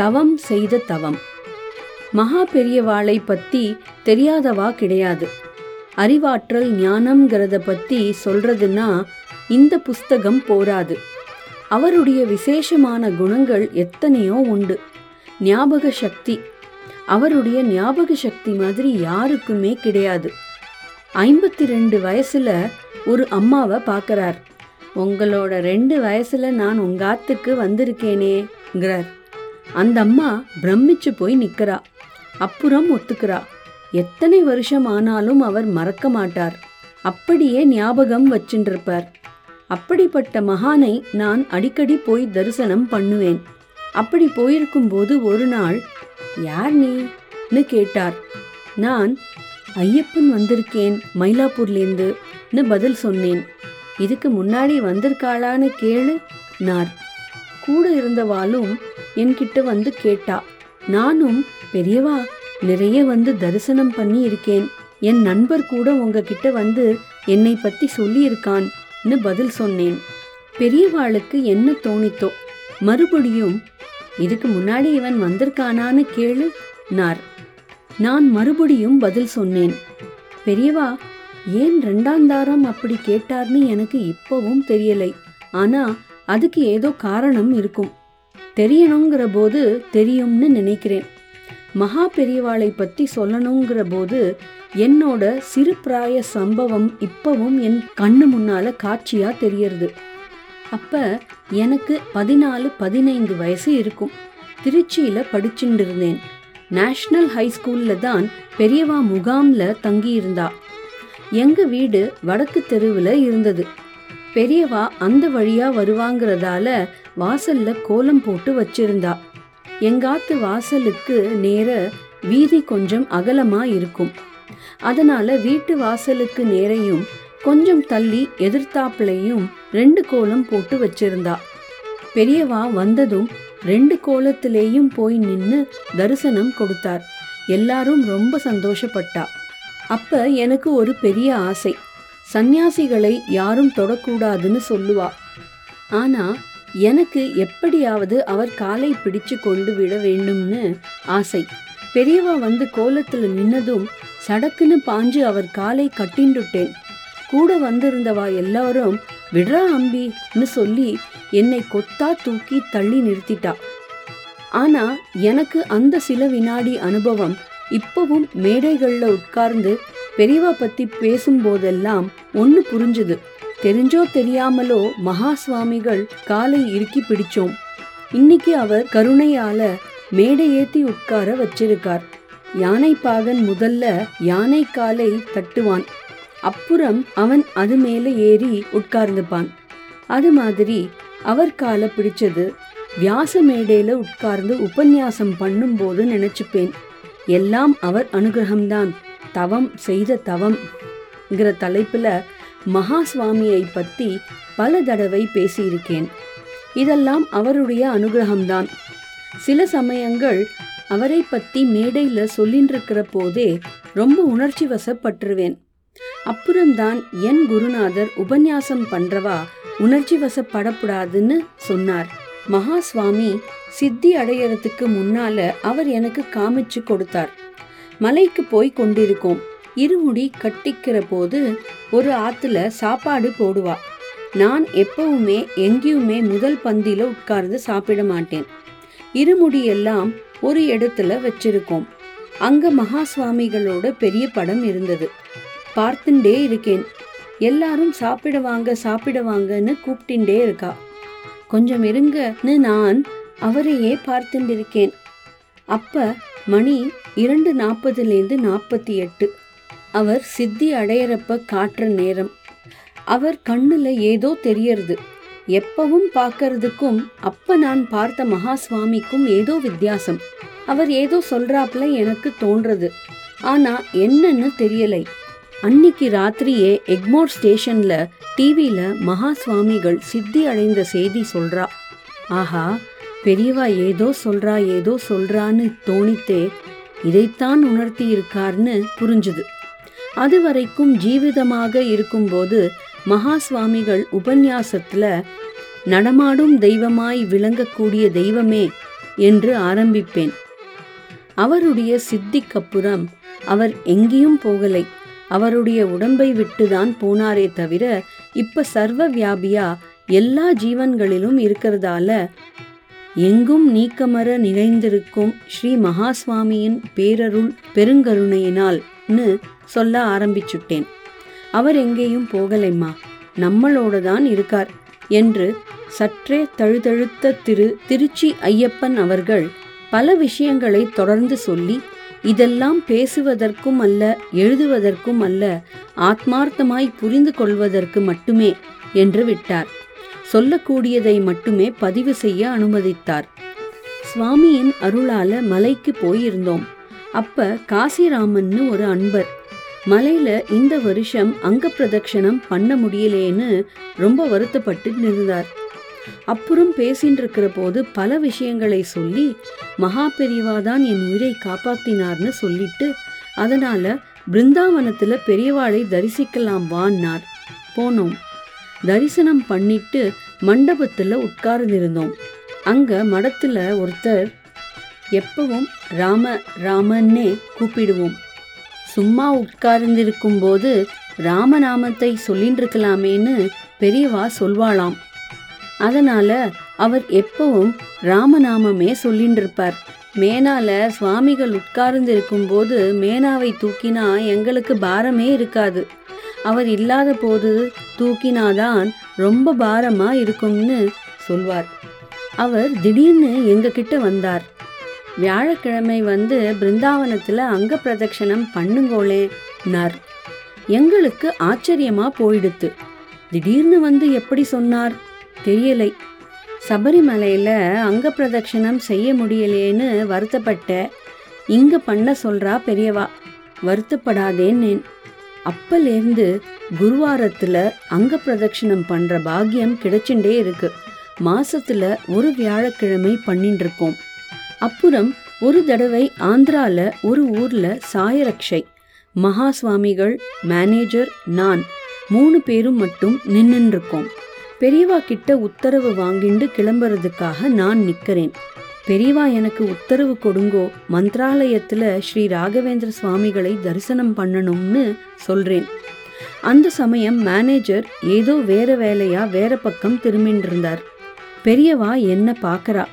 தவம் செய்த தவம். மகா பெரியவாளை பற்றி தெரியாதவா கிடையாது. அறிவாற்றல் ஞானம்ங்கிறத பற்றி சொல்கிறதுன்னா இந்த புஸ்தகம் போராது. அவருடைய விசேஷமான குணங்கள் எத்தனையோ உண்டு. ஞாபக சக்தி, அவருடைய ஞாபக சக்தி மாதிரி யாருக்குமே கிடையாது. 52 வயசில் ஒரு அம்மாவை பார்க்குறார். உங்களோட 2 வயசில் நான் உங்கள் ஆத்துக்கு வந்திருக்கேனேங்கிறார். அந்த அம்மா பிரமிச்சு போய் நிற்கிறா. அப்புறம் ஒத்துக்கிறா. எத்தனை வருஷம் ஆனாலும் அவர் மறக்க மாட்டார், அப்படியே ஞாபகம் வச்சுருப்பார். அப்படிப்பட்ட மகானை நான் அடிக்கடி போய் தரிசனம் பண்ணுவேன். அப்படி போயிருக்கும்போது ஒரு நாள் யார் நீன்னு கேட்டார். நான் ஐயப்பன் வந்திருக்கேன் மயிலாப்பூர்லேருந்துன்னு பதில் சொன்னேன். இதுக்கு முன்னாடி வந்திருக்காளான்னு கேளுனார். கூட இருந்தவாலும் என்கிட்ட வந்து கேட்டா. நானும் பெரியவா நிறைய வந்து தரிசனம் பண்ணி இருக்கேன், என் நண்பர் கூட உங்ககிட்ட வந்து என்னை பற்றி சொல்லியிருக்கான்னு பதில் சொன்னேன். பெரியவாளுக்கு என்ன தோணித்தோ மறுபடியும் இதுக்கு முன்னாடி இவன் வந்திருக்கானான்னு கேளுனார். நான் மறுபடியும் பதில் சொன்னேன். பெரியவா ஏன் 2ஆம் தாரம் அப்படி கேட்டார்னு எனக்கு இப்போவும் தெரியலை. ஆனால் அதுக்கு ஏதோ காரணம் இருக்கும், தெரியணுங்கிற போது தெரியும்னு நினைக்கிறேன். மகா பெரியவாளை பற்றி சொல்லணுங்கிற போது என்னோட சிறு பிராய சம்பவம் இப்போவும் என் கண்ணு முன்னால் காட்சியாக தெரியறது. அப்போ எனக்கு 14-15 வயசு இருக்கும். திருச்சியில் படிச்சுட்டு இருந்தேன். நேஷ்னல் ஹைஸ்கூலில் தான் பெரியவா முகாமில் தங்கியிருந்தா. எங்கள் வீடு வடக்கு தெருவில் இருந்தது. பெரியவா அந்த வழியாக வருவாங்கிறதால வாசலில் கோலம் போட்டு வச்சிருந்தா. எங்காத்து வாசலுக்கு நேர வீதி கொஞ்சம் அகலமாக இருக்கும். அதனால் வீட்டு வாசலுக்கு நேரையும் கொஞ்சம் தள்ளி எதிர்த்தாப்புலையும் 2 கோலம் போட்டு வச்சிருந்தா. பெரியவா வந்ததும் 2 கோலத்திலேயும் போய் நின்று தரிசனம் கொடுத்தார். எல்லாரும் ரொம்ப சந்தோஷப்பட்டா. அப்போ எனக்கு ஒரு பெரிய ஆசை. சந்நியாசிகளை யாரும் தொடக்கூடாதுன்னு சொல்லுவா. ஆனால் எனக்கு எப்படியாவது அவர் காலை பிடிச்சு கொண்டு விட வேண்டும்னு ஆசை. பெரியவா வந்து கோலத்தில் நின்னதும் சடக்குன்னு பாஞ்சு அவர் காலை கட்டிண்டுட்டேன். கூட வந்திருந்தவா எல்லாரும் விடுறா அம்பின்னு சொல்லி என்னை கொத்தா தூக்கி தள்ளி நிறுத்திட்டா. ஆனால் எனக்கு அந்த சில வினாடி அனுபவம் இப்போவும் மேடைகளில் உட்கார்ந்து பெரியவா பற்றி பேசும்போதெல்லாம் ஒன்று புரிஞ்சுது. தெரிஞ்சோ தெரியாமலோ மகா சுவாமிகள் காலை இறுக்கி பிடிச்சோம். இன்னைக்கு அவர் கருணையால மேடை ஏற்றி உட்கார வச்சிருக்கார். யானைப்பாகன் முதல்ல யானை காலை தட்டுவான், அப்புறம் அவன் அது மேலே ஏறி உட்கார்ந்துப்பான். அது மாதிரி அவர் காலை பிடிச்சது வியாச மேடையில் உட்கார்ந்து உபன்யாசம் பண்ணும்போது நினச்சிப்பேன். எல்லாம் அவர் அனுகிரகம்தான். தவம் செய்த தவம்ங்கிற தலைப்பில் மகா சுவாமியை பற்றி பல தடவை பேசியிருக்கேன். இதெல்லாம் அவருடைய அனுகிரகம்தான். சில சமயங்கள் அவரை பற்றி மேடையில் சொல்லின்றிருக்கிற போதே ரொம்ப உணர்ச்சி வசப்பட்டுருவேன். அப்புறம்தான் என் குருநாதர் உபன்யாசம் பண்ணுறவா உணர்ச்சி வசப்படப்படாதுன்னு சொன்னார். மகா சுவாமி சித்தி அடையறதுக்கு முன்னால் அவர் எனக்கு காமிச்சு கொடுத்தார். மலைக்கு போய் கொண்டிருக்கோம். இருமுடி கட்டிக்கிற போது ஒரு ஆற்றுல சாப்பாடு போடுவா. நான் எப்பவுமே எங்கேயுமே முதல் பந்தியில் உட்கார்ந்து சாப்பிட மாட்டேன். இருமுடியெல்லாம் ஒரு இடத்துல வச்சிருக்கோம். அங்கே மகா சுவாமிகளோட பெரிய படம் இருந்தது. பார்த்துட்டே இருக்கேன். எல்லாரும் சாப்பிடுவாங்க சாப்பிடுவாங்கன்னு கூப்பிட்டுட்டே இருக்கா. கொஞ்சம் இருங்கன்னு நான் அவரையே பார்த்துட்டு இருக்கேன். அப்போ மணி 2:40-48. அவர் சித்தி அடையிறப்ப காட்டுற நேரம். அவர் கண்ணில் ஏதோ தெரியறது. எப்பவும் பார்க்கறதுக்கும் அப்போ நான் பார்த்த மகா சுவாமிக்கும் ஏதோ வித்தியாசம். அவர் ஏதோ சொல்கிறாப்புல எனக்கு தோன்றது. ஆனால் என்னன்னு தெரியலை. அன்னிக்கு ராத்திரியே எக்மோர் ஸ்டேஷனில் டிவியில் மகா சுவாமிகள் சித்தி அடைந்த செய்தி சொல்கிறா. ஆஹா, பெரியவா ஏதோ சொல்கிறான்னு தோணித்தே இதைத்தான் உணர்த்தி இருக்கார்னு புரிஞ்சுது. அது வரைக்கும் ஜீவிதமாக இருக்கும்போது மகா சுவாமிகள் உபன்யாசத்தில் நடமாடும் தெய்வமாய் விளங்கக்கூடிய தெய்வமே என்று ஆரம்பிப்பேன். அவருடைய சித்திக்கப்புறம் அவர் எங்கேயும் போகலை. அவருடைய உடம்பை விட்டுதான் போனாரே தவிர இப்ப சர்வ வியாபியா எல்லா ஜீவன்களிலும் இருக்கிறதால எங்கும் நீக்கமர நிறைந்திருக்கும் ஸ்ரீ மகாஸ்வாமியின் பேரருள் பெருங்கருணையினால்னு சொல்ல ஆரம்பிச்சுட்டேன். அவர் எங்கேயும் போகலைம்மா, நம்மளோட தான் இருக்கார் என்று சற்றே தழுதழுத்த திருச்சி ஐயப்பன் அவர்கள் பல விஷயங்களை தொடர்ந்து சொல்லி, இதெல்லாம் பேசுவதற்கும் அல்ல, எழுதுவதற்கும் அல்ல, ஆத்மார்த்தமாய் புரிந்து கொள்வதற்கு மட்டுமே என்று விட்டார். சொல்லக்கூடியதை மட்டுமே பதிவு செய்ய அனுமதித்தார். சுவாமியின் அருளால மலைக்கு போயிருந்தோம். அப்ப காசிராமன்னு ஒரு அன்பர் மலையில இந்த வருஷம் அங்க பிரதட்சணம் பண்ண முடியலேன்னு ரொம்ப வருத்தப்பட்டு நின்றார். அப்புறம் பேசிட்டு இருக்கிற போது பல விஷயங்களை சொல்லி, மகா பெரியவா தான் என் உயிரை காப்பாத்தினார்னு சொல்லிட்டு, அதனால பிருந்தாவனத்துல பெரியவாளை தரிசிக்கலாம் வான்னார். போனோம். தரிசனம் பண்ணிட்டு மண்டபத்துல உட்கார்ந்திருந்தோம். அங்க மடத்துல ஒருத்தர், எப்பவும் ராம ராமன்னே கூப்பிடுவோம், சும்மா உட்கார்ந்திருக்கும் போது ராமநாமத்தை சொல்லிட்டு இருக்கலாமேன்னு பெரியவா சொல்வாளாம். அதனால அவர் எப்பவும் ராமநாமமே சொல்லிட்டு இருப்பார். மேனால சுவாமிகள் உட்கார்ந்து இருக்கும்போது மேனாவை தூக்கினா எங்களுக்கு பாரமே இருக்காது, அவர் இல்லாத போது தூக்கினாதான் ரொம்ப பாரமா இருக்கும்னு சொல்வார். அவர் திடீர்னு எங்ககிட்ட வந்தார். வியாழக்கிழமை வந்து பிருந்தாவனத்துல அங்க பிரதட்சணம் பண்ணுங்கோளேனார். எங்களுக்கு ஆச்சரியமா போயிடுத்து. திடீர்னு வந்து எப்படி சொன்னார் தெரியலை. சபரிமலையில் அங்க பிரதட்சணம் செய்ய முடியலேன்னு வருத்தப்பட்ட, இங்கே பண்ண சொல்கிறா பெரியவா, வருத்தப்படாதேன்னேன். அப்பலேருந்து குருவாரத்தில் அங்க பிரதட்சணம் பண்ணுற பாக்கியம் கிடைச்சுட்டே இருக்கு. மாசத்தில் ஒரு வியாழக்கிழமை பண்ணிட்டுருக்கோம். அப்புறம் ஒரு தடவை ஆந்திராவில் ஒரு ஊரில் சாயரக்ஷை, மகா சுவாமிகள், மேனேஜர், நான் 3 பேரும் மட்டும் நின்றுருக்கோம். பெரியவா கிட்ட உத்தரவு வாங்கிண்டு கிளம்புறதுக்காக நான் நிற்கிறேன். பெரியவா எனக்கு உத்தரவு கொடுங்கோ, மந்த்ராலயத்தில் ஸ்ரீ ராகவேந்திர சுவாமிகளை தரிசனம் பண்ணணும்னு சொல்கிறேன். அந்த சமயம் மேனேஜர் ஏதோ வேற வேலையாக வேற பக்கம் திரும்பின்னு இருந்தார். பெரியவா என்னை பார்க்குறா,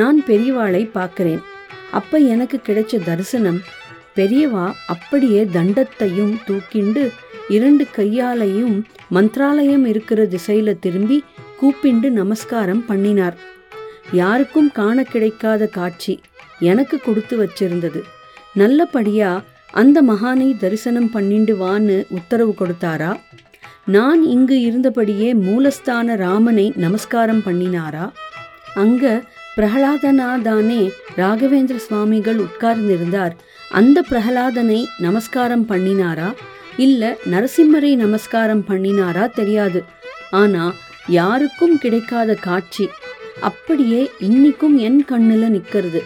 நான் பெரியவாளை பார்க்குறேன். அப்போ எனக்கு கிடைச்ச தரிசனம், பெரியவா அப்படியே தண்டத்தையும் தூக்கிண்டு 2 கையாலையும் மந்த்ராலயம் இருக்கிற திசையில திரும்பி கூப்பிண்டு நமஸ்காரம் பண்ணினார். யாருக்கும் காண கிடைக்காத காட்சி எனக்கு கொடுத்து வச்சிருந்தது. நல்லபடியா அந்த மகானை தரிசனம் பண்ணிண்டு வான்னு உத்தரவு கொடுத்தாரா, நான் இங்கு இருந்தபடியே மூலஸ்தான ராமனை நமஸ்காரம் பண்ணினாரா, அங்க பிரகலாதனாதானே ராகவேந்திர சுவாமிகள் உட்கார்ந்திருந்தார், அந்த பிரகலாதனை நமஸ்காரம் பண்ணினாரா, இல்லை நரசிம்மரை நமஸ்காரம் பண்ணினாரா தெரியாது. ஆனால் யாருக்கும் கிடைக்காத காட்சி அப்படியே இன்னிக்கும் என் கண்ணில் நிற்கிறது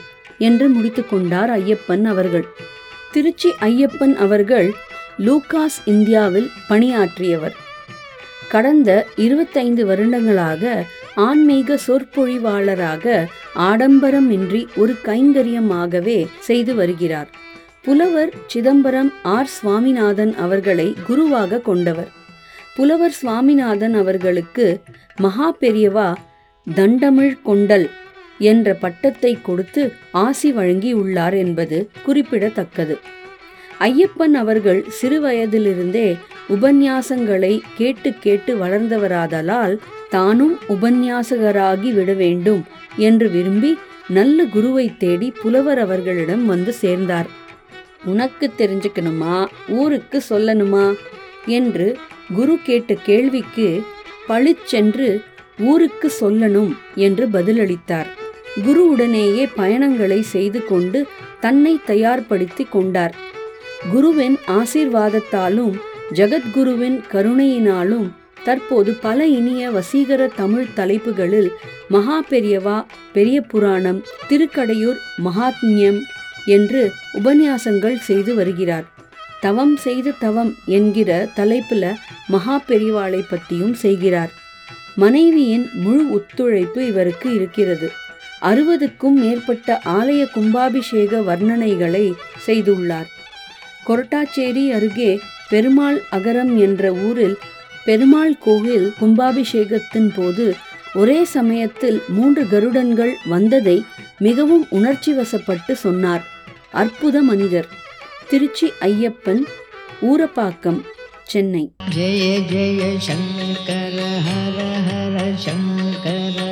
என்று முடித்து கொண்டார் ஐயப்பன் அவர்கள். திருச்சி ஐயப்பன் அவர்கள் லூகாஸ் இந்தியாவில் பணியாற்றியவர். கடந்த 25 வருடங்களாக ஆன்மீக சொற்பொழிவாளராக ஆடம்பரமின்றி ஒரு கைங்கரியமாகவே செய்து வருகிறார். புலவர் சிதம்பரம் ஆர் சுவாமிநாதன் அவர்களை குருவாக கொண்டவர். புலவர் சுவாமிநாதன் அவர்களுக்கு மகா பெரியவா தண்டமிழ் கொண்டல் என்ற பட்டத்தை கொடுத்து ஆசி வழங்கியுள்ளார் என்பது குறிப்பிடத்தக்கது. ஐயப்பன் அவர்கள் சிறுவயதிலிருந்தே உபன்யாசங்களை கேட்டு கேட்டு வளர்ந்தவராதலால் தானும் உபன்யாசகராகி விட வேண்டும் என்று விரும்பி நல்ல குருவை தேடி புலவர் அவர்களிடம் வந்து சேர்ந்தார். உனக்கு தெரிஞ்சுக்கணுமா, ஊருக்கு சொல்லணுமா என்று குரு கேட்ட கேள்விக்கு பளிச்சென்று ஊருக்கு சொல்லணும் என்று பதிலளித்தார். குருவுடனேயே பயணங்களை செய்து கொண்டு தன்னை தயார்படுத்தி கொண்டார். குருவின் ஆசீர்வாதத்தாலும் ஜகத்குருவின் கருணையினாலும் தற்போது பல இனிய வசீகர தமிழ் தலைப்புகளில் மகா பெரியவா, பெரிய புராணம், திருக்கடையூர் மகாத்மியம் என்று உபன்யாசங்கள் செய்து வருகிறார். தவம் செய்த தவம் என்கிற தலைப்பில் மகா பெரியவாளை பற்றியும் செய்கிறார். மனைவியின் முழு ஒத்துழைப்பு இவருக்கு இருக்கிறது. 60க்கும் மேற்பட்ட ஆலய கும்பாபிஷேக வர்ணனைகளை செய்துள்ளார். கொரட்டாச்சேரி அருகே பெருமாள் அகரம் என்ற ஊரில் பெருமாள் கோயில் கும்பாபிஷேகத்தின் போது ஒரே சமயத்தில் 3 கருடன்கள் வந்ததை மிகவும் உணர்ச்சி வசப்பட்டு சொன்னார். அற்புத மனிதர். திருச்சி ஐயப்பன், ஊரப்பாக்கம், சென்னை. ஜெய ஜெய சங்கர ஹர ஹர சங்கர